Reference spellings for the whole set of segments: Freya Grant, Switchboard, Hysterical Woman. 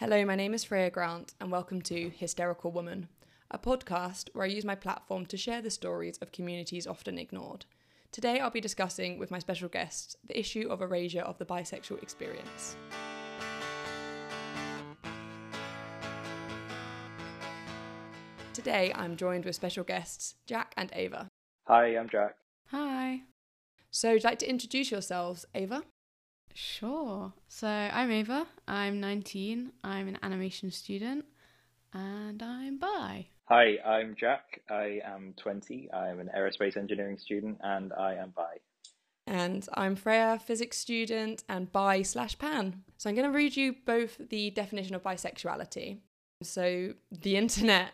Hello, my name is Freya Grant and welcome to Hysterical Woman, a podcast where I use my platform to share the stories of communities often ignored. Today I'll be discussing with my special guests the issue of erasure of the bisexual experience. Today I'm joined with special guests Jack and Ava. Hi, I'm Jack. Hi. So would you like to introduce yourselves, Ava? Sure. So I'm Ava, I'm 19, I'm an animation student, and I'm bi. Hi, I'm Jack, I am 20, I'm an aerospace engineering student, and I am bi. And I'm Freya, physics student, and bi/pan. So I'm going to read you both the definition of bisexuality. So the internet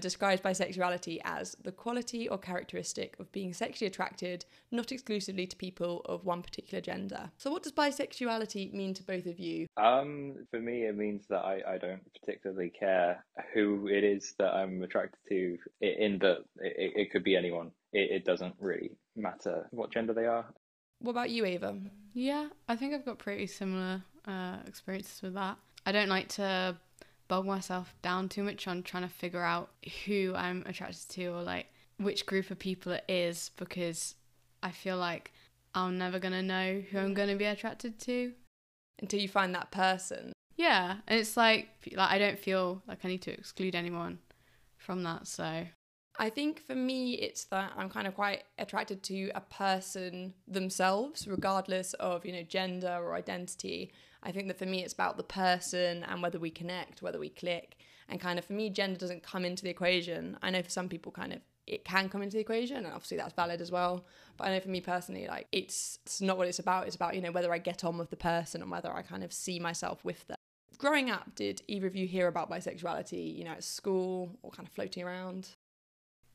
describes bisexuality as the quality or characteristic of being sexually attracted, not exclusively to people of one particular gender. So what does bisexuality mean to both of you? For me, it means that I don't particularly care who it is that I'm attracted to, in that it could be anyone. It doesn't really matter what gender they are. What about you, Ava? Yeah, I think I've got pretty similar experiences with that. I don't like to bog myself down too much on trying to figure out who I'm attracted to or like which group of people it is, because I feel like I'm never gonna know who I'm gonna be attracted to until you find that person. Yeah, and it's like I don't feel like I need to exclude anyone from that. So I think for me it's that I'm kind of quite attracted to a person themselves, regardless of, you know, gender or identity. I think that for me it's about the person and whether we connect, whether we click, and kind of for me gender doesn't come into the equation. I know for some people kind of it can come into the equation, and obviously that's valid as well, but I know for me personally, like, it's not what it's about. It's about, you know, whether I get on with the person and whether I kind of see myself with them. Growing up, did either of you hear about bisexuality, you know, at school or kind of floating around?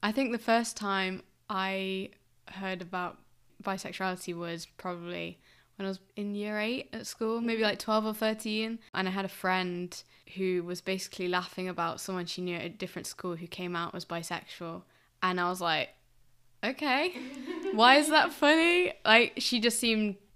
I think the first time I heard about bisexuality was probably when I was in year 8 at school, maybe like 12 or 13, and I had a friend who was basically laughing about someone she knew at a different school who came out as bisexual, and I was like, okay, why is that funny? Like, she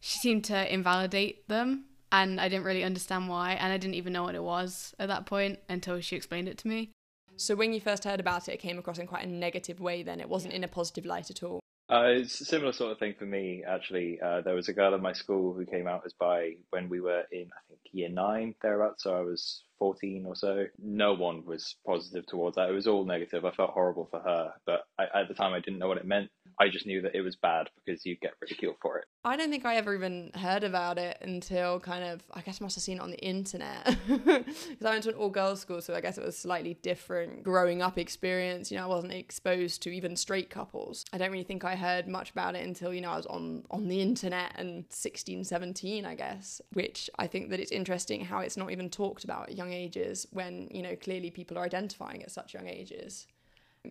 seemed to invalidate them, and I didn't really understand why, and I didn't even know what it was at that point until she explained it to me. So when you first heard about it, it came across in quite a negative way then, it wasn't in a positive light at all. It's a similar sort of thing for me, actually. There was a girl at my school who came out as bi when we were in, I think, year 9, thereabouts, so I was 14 or so. No one was positive towards that. It was all negative. I felt horrible for her, but at the time I didn't know what it meant. I just knew that it was bad because you'd get ridiculed for it. I don't think I ever even heard about it until kind of, I guess I must have seen it on the internet. Because I went to an all-girls school, so I guess it was a slightly different growing up experience. You know, I wasn't exposed to even straight couples. I don't really think I heard much about it until, you know, I was on the internet and 16, 17, I guess. Which I think that it's interesting how it's not even talked about at young ages when, you know, clearly people are identifying at such young ages.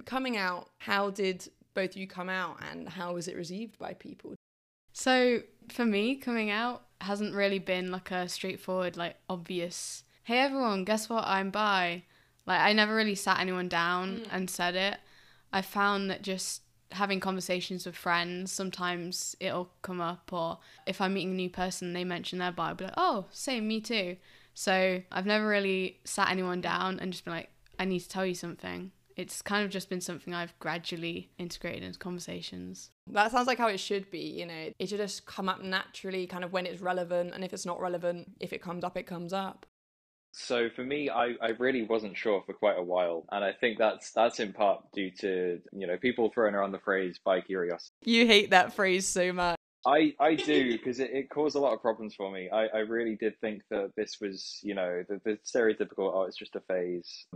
Coming out, how did both of you come out and how was it received by people? So for me, coming out hasn't really been like a straightforward, like, obvious, hey everyone, guess what, I'm bi. Like, I never really sat anyone down and said it. I found that just having conversations with friends, sometimes it'll come up, or if I'm meeting a new person, they mention they're bi, I'll be like, oh, same, me too. So I've never really sat anyone down and just been like, I need to tell you something. It's kind of just been something I've gradually integrated into conversations. That sounds like how it should be, you know. It should just come up naturally, kind of when it's relevant, and if it's not relevant, if it comes up, it comes up. So for me, I really wasn't sure for quite a while, and I think that's in part due to, you know, people throwing around the phrase bi curiosity. You hate that phrase so much. I do, because it caused a lot of problems for me. I really did think that this was, you know, the stereotypical, oh, it's just a phase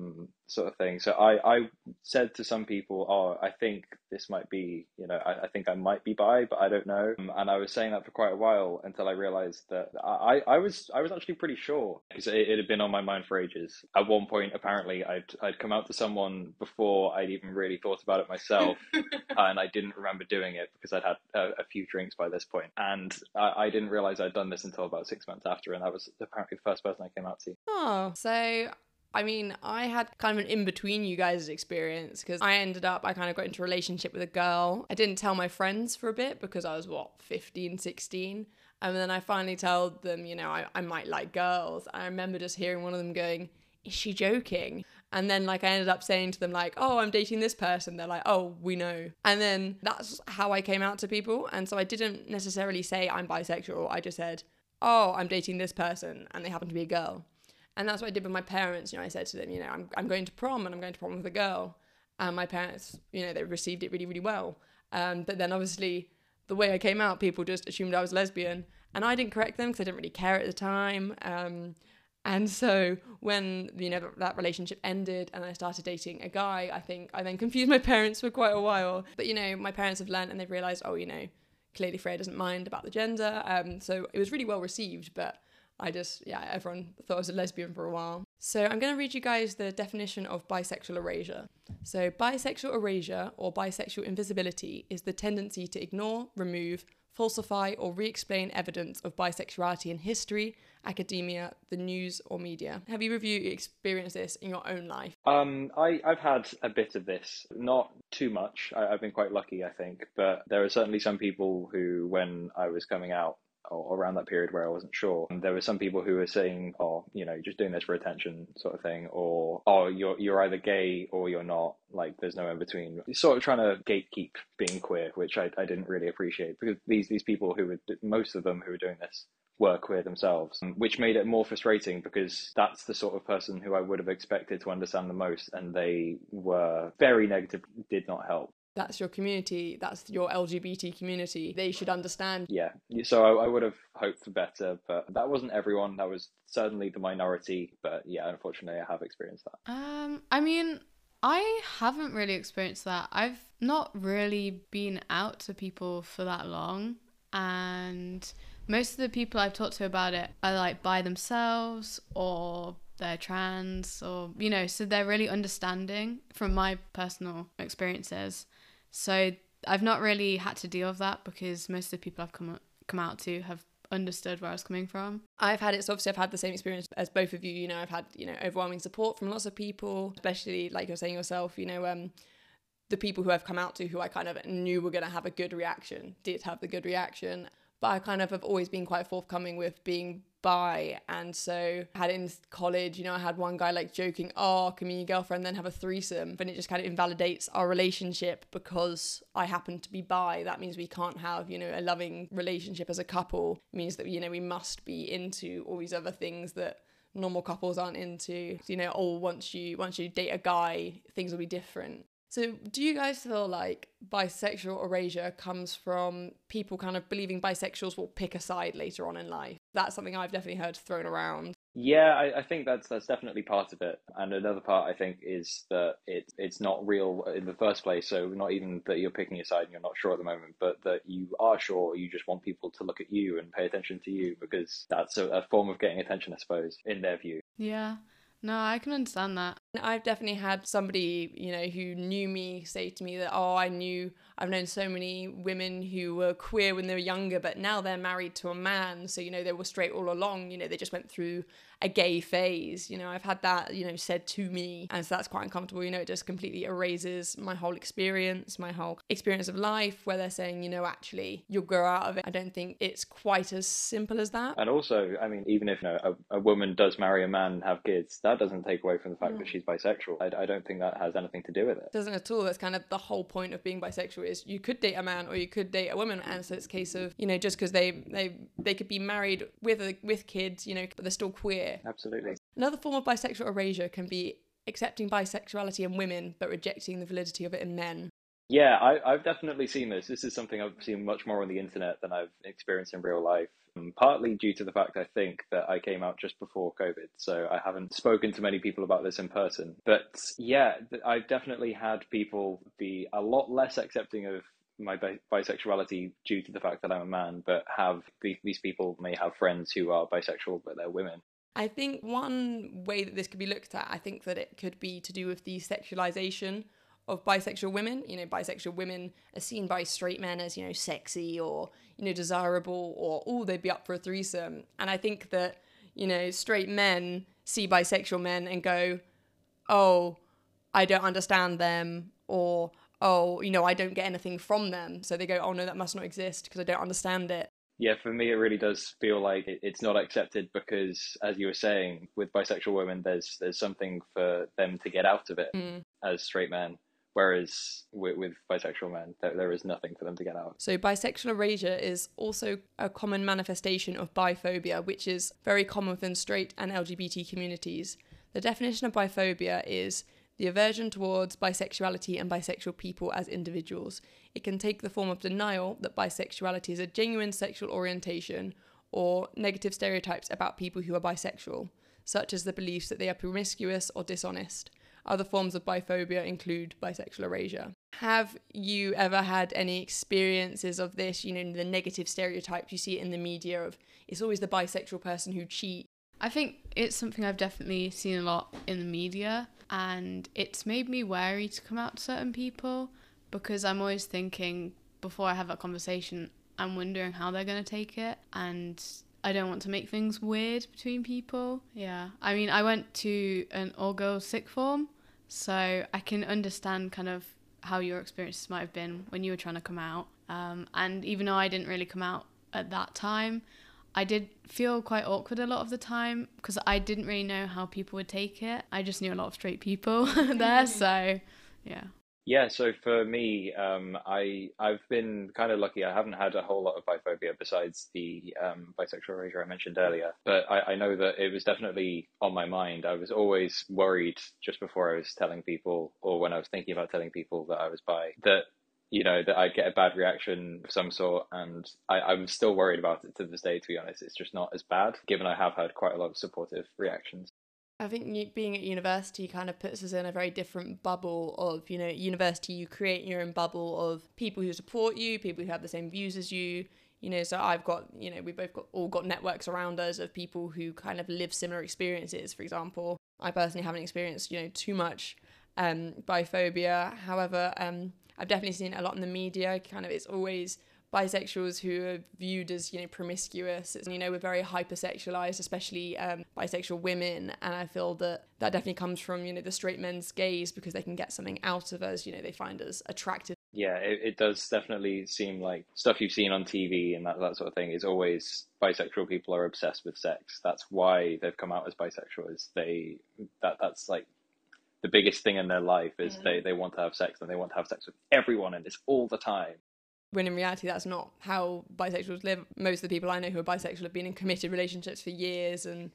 sort of thing. So I said to some people, oh, I think this might be, you know, I think I might be bi, but I don't know. And I was saying that for quite a while until I realised that I was actually pretty sure, because it had been on my mind for ages. At one point, apparently, I'd come out to someone before I'd even really thought about it myself, and I didn't remember doing it because I'd had a few drinks by then. Point, and I didn't realize I'd done this until about 6 months after, and that was apparently the first person I came out to. Oh, so I mean, I had kind of an in between you guys' experience, because I kind of got into a relationship with a girl. I didn't tell my friends for a bit because I was 15, 16, And then I finally told them, you know, I might like girls. I remember just hearing one of them going, "Is she joking?" And then like I ended up saying to them like, "Oh, I'm dating this person." They're like, "Oh, we know." And then that's how I came out to people. And so I didn't necessarily say I'm bisexual. I just said, "Oh, I'm dating this person," and they happen to be a girl. And that's what I did with my parents. You know, I said to them, you know, I'm going to prom, and I'm going to prom with a girl. And my parents, you know, they received it really, really well. But then obviously the way I came out, people just assumed I was lesbian. And I didn't correct them because I didn't really care at the time. And so when, you know, that relationship ended and I started dating a guy, I think I then confused my parents for quite a while. But, you know, my parents have learned and they've realised, oh, you know, clearly Freya doesn't mind about the gender. So it was really well received, but I just, yeah, everyone thought I was a lesbian for a while. So I'm going to read you guys the definition of bisexual erasure. So bisexual erasure or bisexual invisibility is the tendency to ignore, remove, falsify or re-explain evidence of bisexuality in history, academia, the news or media. Have you experienced this in your own life? I've had a bit of this, not too much. I've been quite lucky, I think, but there are certainly some people who, when I was coming out, or around that period where I wasn't sure, there were some people who were saying, "Oh, you know, just doing this for attention," sort of thing, or "Oh, you're either gay or you're not, like there's no in between." Sort of trying to gatekeep being queer, which I didn't really appreciate, because these people who were, most of them who were doing this, were queer themselves, which made it more frustrating because that's the sort of person who I would have expected to understand the most, and they were very negative. Did not help. That's your community, that's your LGBT community, they should understand. Yeah, so I would have hoped for better, but that wasn't everyone, that was certainly the minority, but yeah, unfortunately I have experienced that. I mean, I haven't really experienced that. I've not really been out to people for that long, and most of the people I've talked to about it are like by themselves, or they're trans, or, you know, so they're really understanding from my personal experiences. So I've not really had to deal with that because most of the people I've come out to have understood where I was coming from. I've had the same experience as both of you. You know, I've had, you know, overwhelming support from lots of people, especially like you're saying yourself, you know, the people who I've come out to who I kind of knew were going to have a good reaction, did have the good reaction. But I kind of have always been quite forthcoming with being bi, and so I had in college, you know, I had one guy like joking, "Oh, can me and your girlfriend then have a threesome?" And it just kind of invalidates our relationship because I happen to be bi. That means we can't have, you know, a loving relationship as a couple. It means that, you know, we must be into all these other things that normal couples aren't into. You know, oh, once you date a guy, things will be different. So do you guys feel like bisexual erasure comes from people kind of believing bisexuals will pick a side later on in life? That's something I've definitely heard thrown around. Yeah, I think that's definitely part of it. And another part, I think, is that it's not real in the first place. So not even that you're picking a side and you're not sure at the moment, but that you are sure, you just want people to look at you and pay attention to you, because that's a form of getting attention, I suppose, in their view. Yeah. No, I can understand that. I've definitely had somebody, you know, who knew me say to me that, "Oh, I've known so many women who were queer when they were younger, but now they're married to a man. So, you know, they were straight all along, you know, they just went through a gay phase." You know, I've had that, you know, said to me. And so that's quite uncomfortable. You know, it just completely erases my whole experience of life, where they're saying, you know, actually, you'll grow out of it. I don't think it's quite as simple as that. And also, I mean, even if, you know, a woman does marry a man and have kids, that doesn't take away from the fact that she's bisexual. I don't think that has anything to do with it. It doesn't at all. That's kind of the whole point of being bisexual, is you could date a man or you could date a woman. And so it's a case of, you know, just because they could be married with kids, you know, but they're still queer. Absolutely. Another form of bisexual erasure can be accepting bisexuality in women but rejecting the validity of it in men. Yeah, I've definitely seen this. This is something I've seen much more on the internet than I've experienced in real life. Partly due to the fact, I think, that I came out just before COVID, so I haven't spoken to many people about this in person. But yeah, I've definitely had people be a lot less accepting of my bisexuality due to the fact that I'm a man, but have these people may have friends who are bisexual, but they're women. I think one way that this could be looked at, I think that it could be to do with the sexualization of bisexual women. You know, bisexual women are seen by straight men as, you know, sexy or, you know, desirable, or, oh, they'd be up for a threesome. And I think that, you know, straight men see bisexual men and go, "Oh, I don't understand them," or, "Oh, you know, I don't get anything from them." So they go, "Oh no, that must not exist because I don't understand it." Yeah, for me, it really does feel like it's not accepted because, as you were saying, with bisexual women, there's something for them to get out of it as straight men, whereas with bisexual men, there is nothing for them to get out. So bisexual erasure is also a common manifestation of biphobia, which is very common within straight and LGBT communities. The definition of biphobia is the aversion towards bisexuality and bisexual people as individuals. It can take the form of denial that bisexuality is a genuine sexual orientation, or negative stereotypes about people who are bisexual, such as the beliefs that they are promiscuous or dishonest. Other forms of biphobia include bisexual erasure. Have you ever had any experiences of this, you know, the negative stereotypes you see in the media of it's always the bisexual person who cheats? I think it's something I've definitely seen a lot in the media, and it's made me wary to come out to certain people because I'm always thinking, before I have that conversation, I'm wondering how they're going to take it, and I don't want to make things weird between people. Yeah, I mean, I went to an all-girls sixth form, so I can understand kind of how your experiences might have been when you were trying to come out, and even though I didn't really come out at that time, I did feel quite awkward a lot of the time because I didn't really know how people would take it. I just knew a lot of straight people there, so yeah. Yeah, so for me, I've been kind of lucky. I haven't had a whole lot of biphobia besides the bisexual erasure I mentioned earlier, but I know that it was definitely on my mind. I was always worried just before I was telling people, or when I was thinking about telling people that I was bi, that, you know, that I'd get a bad reaction of some sort, and I'm still worried about it to this day, to be honest. It's just not as bad, given I have had quite a lot of supportive reactions. I think being at university kind of puts us in a very different bubble of, you know, at university you create your own bubble of people who support you, people who have the same views as you, you know, so I've got, you know, we've both got, all got networks around us of people who kind of live similar experiences, for example. I personally haven't experienced, you know, too much biphobia, however, I've definitely seen a lot in the media, kind of it's always bisexuals who are viewed as, you know, promiscuous. It's, you know, we're very hypersexualized, especially bisexual women, and I feel that definitely comes from, you know, the straight men's gaze because they can get something out of us, you know, they find us attractive. Yeah, it does definitely seem like stuff you've seen on TV and that sort of thing is always bisexual people are obsessed with sex. That's why they've come out as bisexual, is that's like the biggest thing in their life is they want to have sex, and they want to have sex with everyone, and it's all the time. When in reality, that's not how bisexuals live. Most of the people I know who are bisexual have been in committed relationships for years, and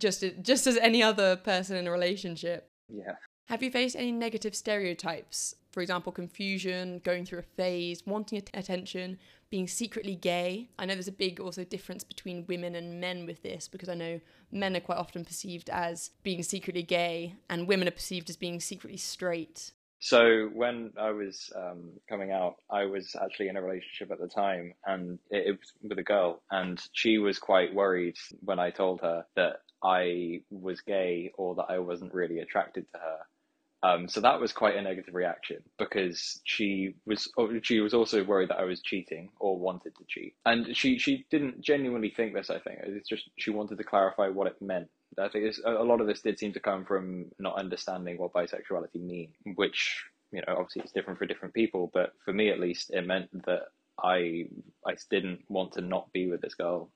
just as any other person in a relationship. Yeah. Have you faced any negative stereotypes? For example, confusion, going through a phase, wanting attention, being secretly gay. I know there's a big also difference between women and men with this, because I know men are quite often perceived as being secretly gay and women are perceived as being secretly straight. So when I was coming out, I was actually in a relationship at the time, and it was with a girl, and she was quite worried when I told her that I was gay or that I wasn't really attracted to her. So that was quite a negative reaction because she was also worried that I was cheating or wanted to cheat. And she didn't genuinely think this, I think. It's just she wanted to clarify what it meant. I think a lot of this did seem to come from not understanding what bisexuality means, which, you know, obviously it's different for different people. But for me, at least, it meant that I didn't want to not be with this girl.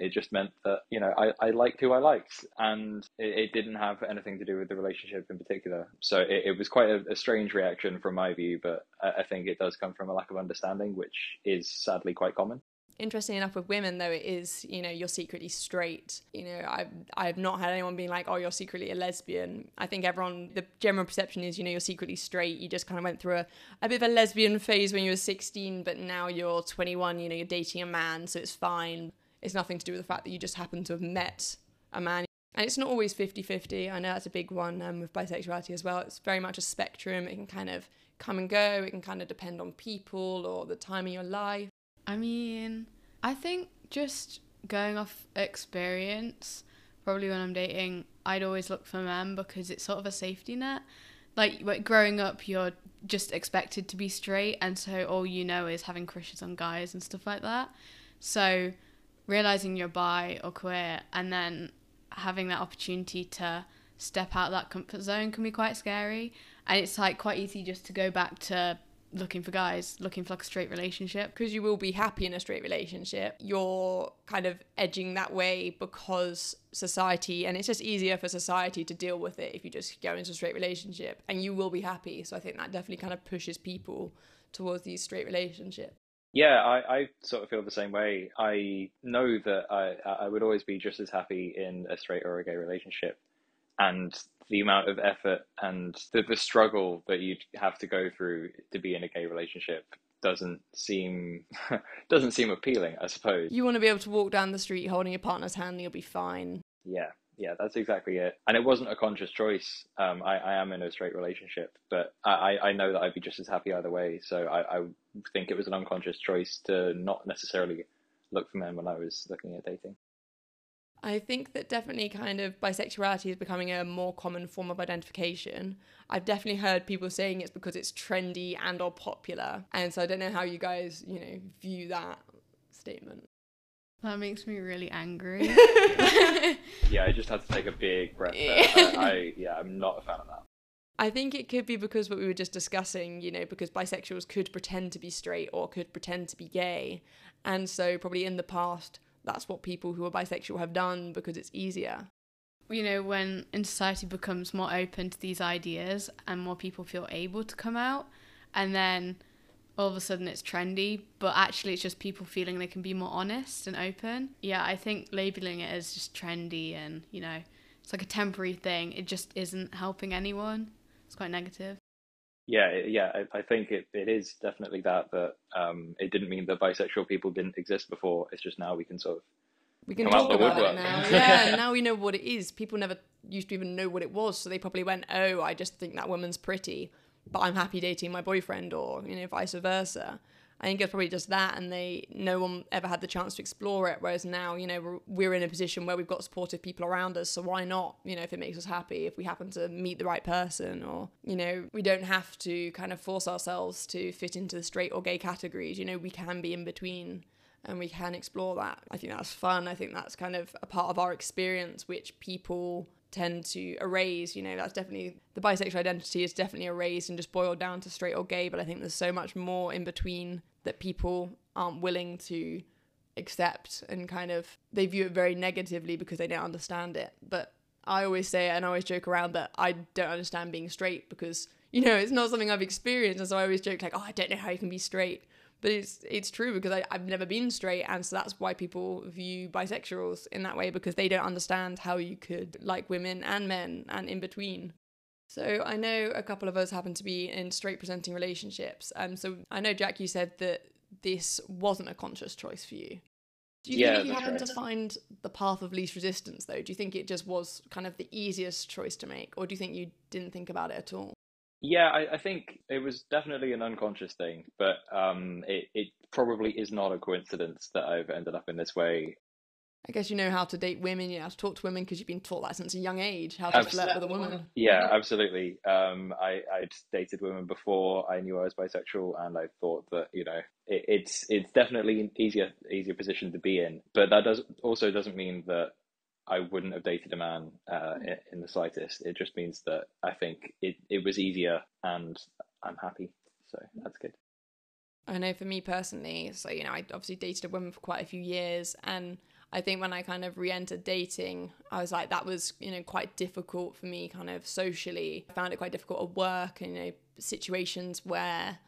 It just meant that, you know, I liked who I liked, and it didn't have anything to do with the relationship in particular. So it was quite a strange reaction from my view, but I think it does come from a lack of understanding, which is sadly quite common. Interesting enough with women, though, it is, you know, you're secretly straight. You know, I've not had anyone being like, oh, you're secretly a lesbian. I think everyone, the general perception is, you know, you're secretly straight. You just kind of went through a bit of a lesbian phase when you were 16, but now you're 21, you know, you're dating a man, so it's fine. It's nothing to do with the fact that you just happen to have met a man. And it's not always 50-50. I know that's a big one with bisexuality as well. It's very much a spectrum. It can kind of come and go. It can kind of depend on people or the time in your life. I mean, I think just going off experience, probably when I'm dating, I'd always look for men because it's sort of a safety net. Like growing up, you're just expected to be straight, and so all you know is having crushes on guys and stuff like that. So realising you're bi or queer and then having that opportunity to step out of that comfort zone can be quite scary. And it's like quite easy just to go back to looking for guys, looking for like a straight relationship. Because you will be happy in a straight relationship. You're kind of edging that way because society, and it's just easier for society to deal with it if you just go into a straight relationship, and you will be happy. So I think that definitely kind of pushes people towards these straight relationships. Yeah, I sort of feel the same way. I know that I would always be just as happy in a straight or a gay relationship. And the amount of effort and the struggle that you'd have to go through to be in a gay relationship doesn't seem appealing, I suppose. You want to be able to walk down the street holding your partner's hand and you'll be fine. Yeah, that's exactly it. And it wasn't a conscious choice. I am in a straight relationship, but I know that I'd be just as happy either way. So I think it was an unconscious choice to not necessarily look for men when I was looking at dating. I think that definitely kind of bisexuality is becoming a more common form of identification. I've definitely heard people saying it's because it's trendy and or popular. And so I don't know how you guys, you know, view that statement. That makes me really angry. Yeah, I just had to take a big breath there. I'm not a fan of that. I think it could be because what we were just discussing, you know, because bisexuals could pretend to be straight or could pretend to be gay. And so probably in the past, that's what people who are bisexual have done because it's easier. You know, when in society becomes more open to these ideas and more people feel able to come out, and then all of a sudden it's trendy, but actually it's just people feeling they can be more honest and open. Yeah, I think labelling it as just trendy and, you know, it's like a temporary thing. It just isn't helping anyone. It's quite negative. Yeah, I think it is definitely that it didn't mean that bisexual people didn't exist before. It's just now we can talk about it now. Yeah, now we know what it is. People never used to even know what it was, so they probably went, oh, I just think that woman's pretty, but I'm happy dating my boyfriend, or, you know, vice versa. I think it's probably just that, and no one ever had the chance to explore it, whereas now, you know, we're in a position where we've got supportive people around us, so why not, you know, if it makes us happy, if we happen to meet the right person, or, you know, we don't have to kind of force ourselves to fit into the straight or gay categories. You know, we can be in between, and we can explore that. I think that's fun. I think that's kind of a part of our experience, which people tend to erase. You know, that's definitely, the bisexual identity is definitely erased and just boiled down to straight or gay, but I think there's so much more in between that people aren't willing to accept, and kind of they view it very negatively because they don't understand it. But I always say, and I always joke around, that I don't understand being straight because, you know, it's not something I've experienced, and so I always joke like, oh, I don't know how you can be straight. But it's true, because I've never been straight, and so that's why people view bisexuals in that way, because they don't understand how you could like women and men and in between. So I know a couple of us happen to be in straight presenting relationships. So I know, Jack, you said that this wasn't a conscious choice for you. Do you think you happened to find the path of least resistance, though? Do you think it just was kind of the easiest choice to make, or do you think you didn't think about it at all? Yeah, I think it was definitely an unconscious thing, but it probably is not a coincidence that I've ended up in this way. I guess you know how to date women, you know how to talk to women because you've been taught that since a young age, how to flirt with a woman. Yeah, absolutely. I'd dated women before I knew I was bisexual, and I thought that, you know, it's definitely an easier position to be in, but that doesn't mean that I wouldn't have dated a man in the slightest. It just means that I think it was easier, and I'm happy. So that's good. I know for me personally, so, you know, I obviously dated a woman for quite a few years, and I think when I kind of re-entered dating, I was like, that was, you know, quite difficult for me kind of socially. I found it quite difficult at work, and, you know, situations where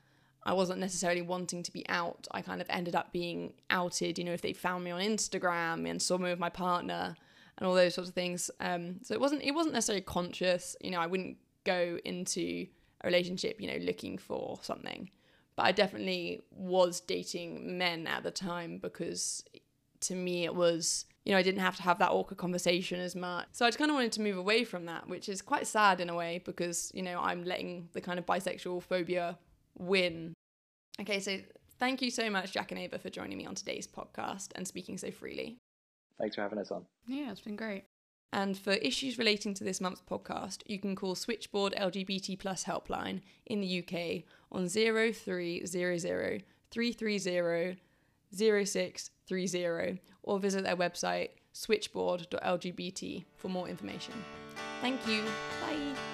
I wasn't necessarily wanting to be out. I kind of ended up being outed, you know, if they found me on Instagram and saw me with my partner, and all those sorts of things. So it wasn't necessarily conscious. You know, I wouldn't go into a relationship, you know, looking for something. But I definitely was dating men at the time because to me it was, you know, I didn't have to have that awkward conversation as much. So I just kind of wanted to move away from that, which is quite sad in a way because, you know, I'm letting the kind of bisexual phobia win. Okay, so thank you so much, Jack and Ava, for joining me on today's podcast and speaking so freely. Thanks for having us on. Yeah, it's been great. And for issues relating to this month's podcast, you can call Switchboard LGBT Plus Helpline in the UK on 0300 330 0630 or visit their website switchboard.lgbt for more information. Thank you. Bye.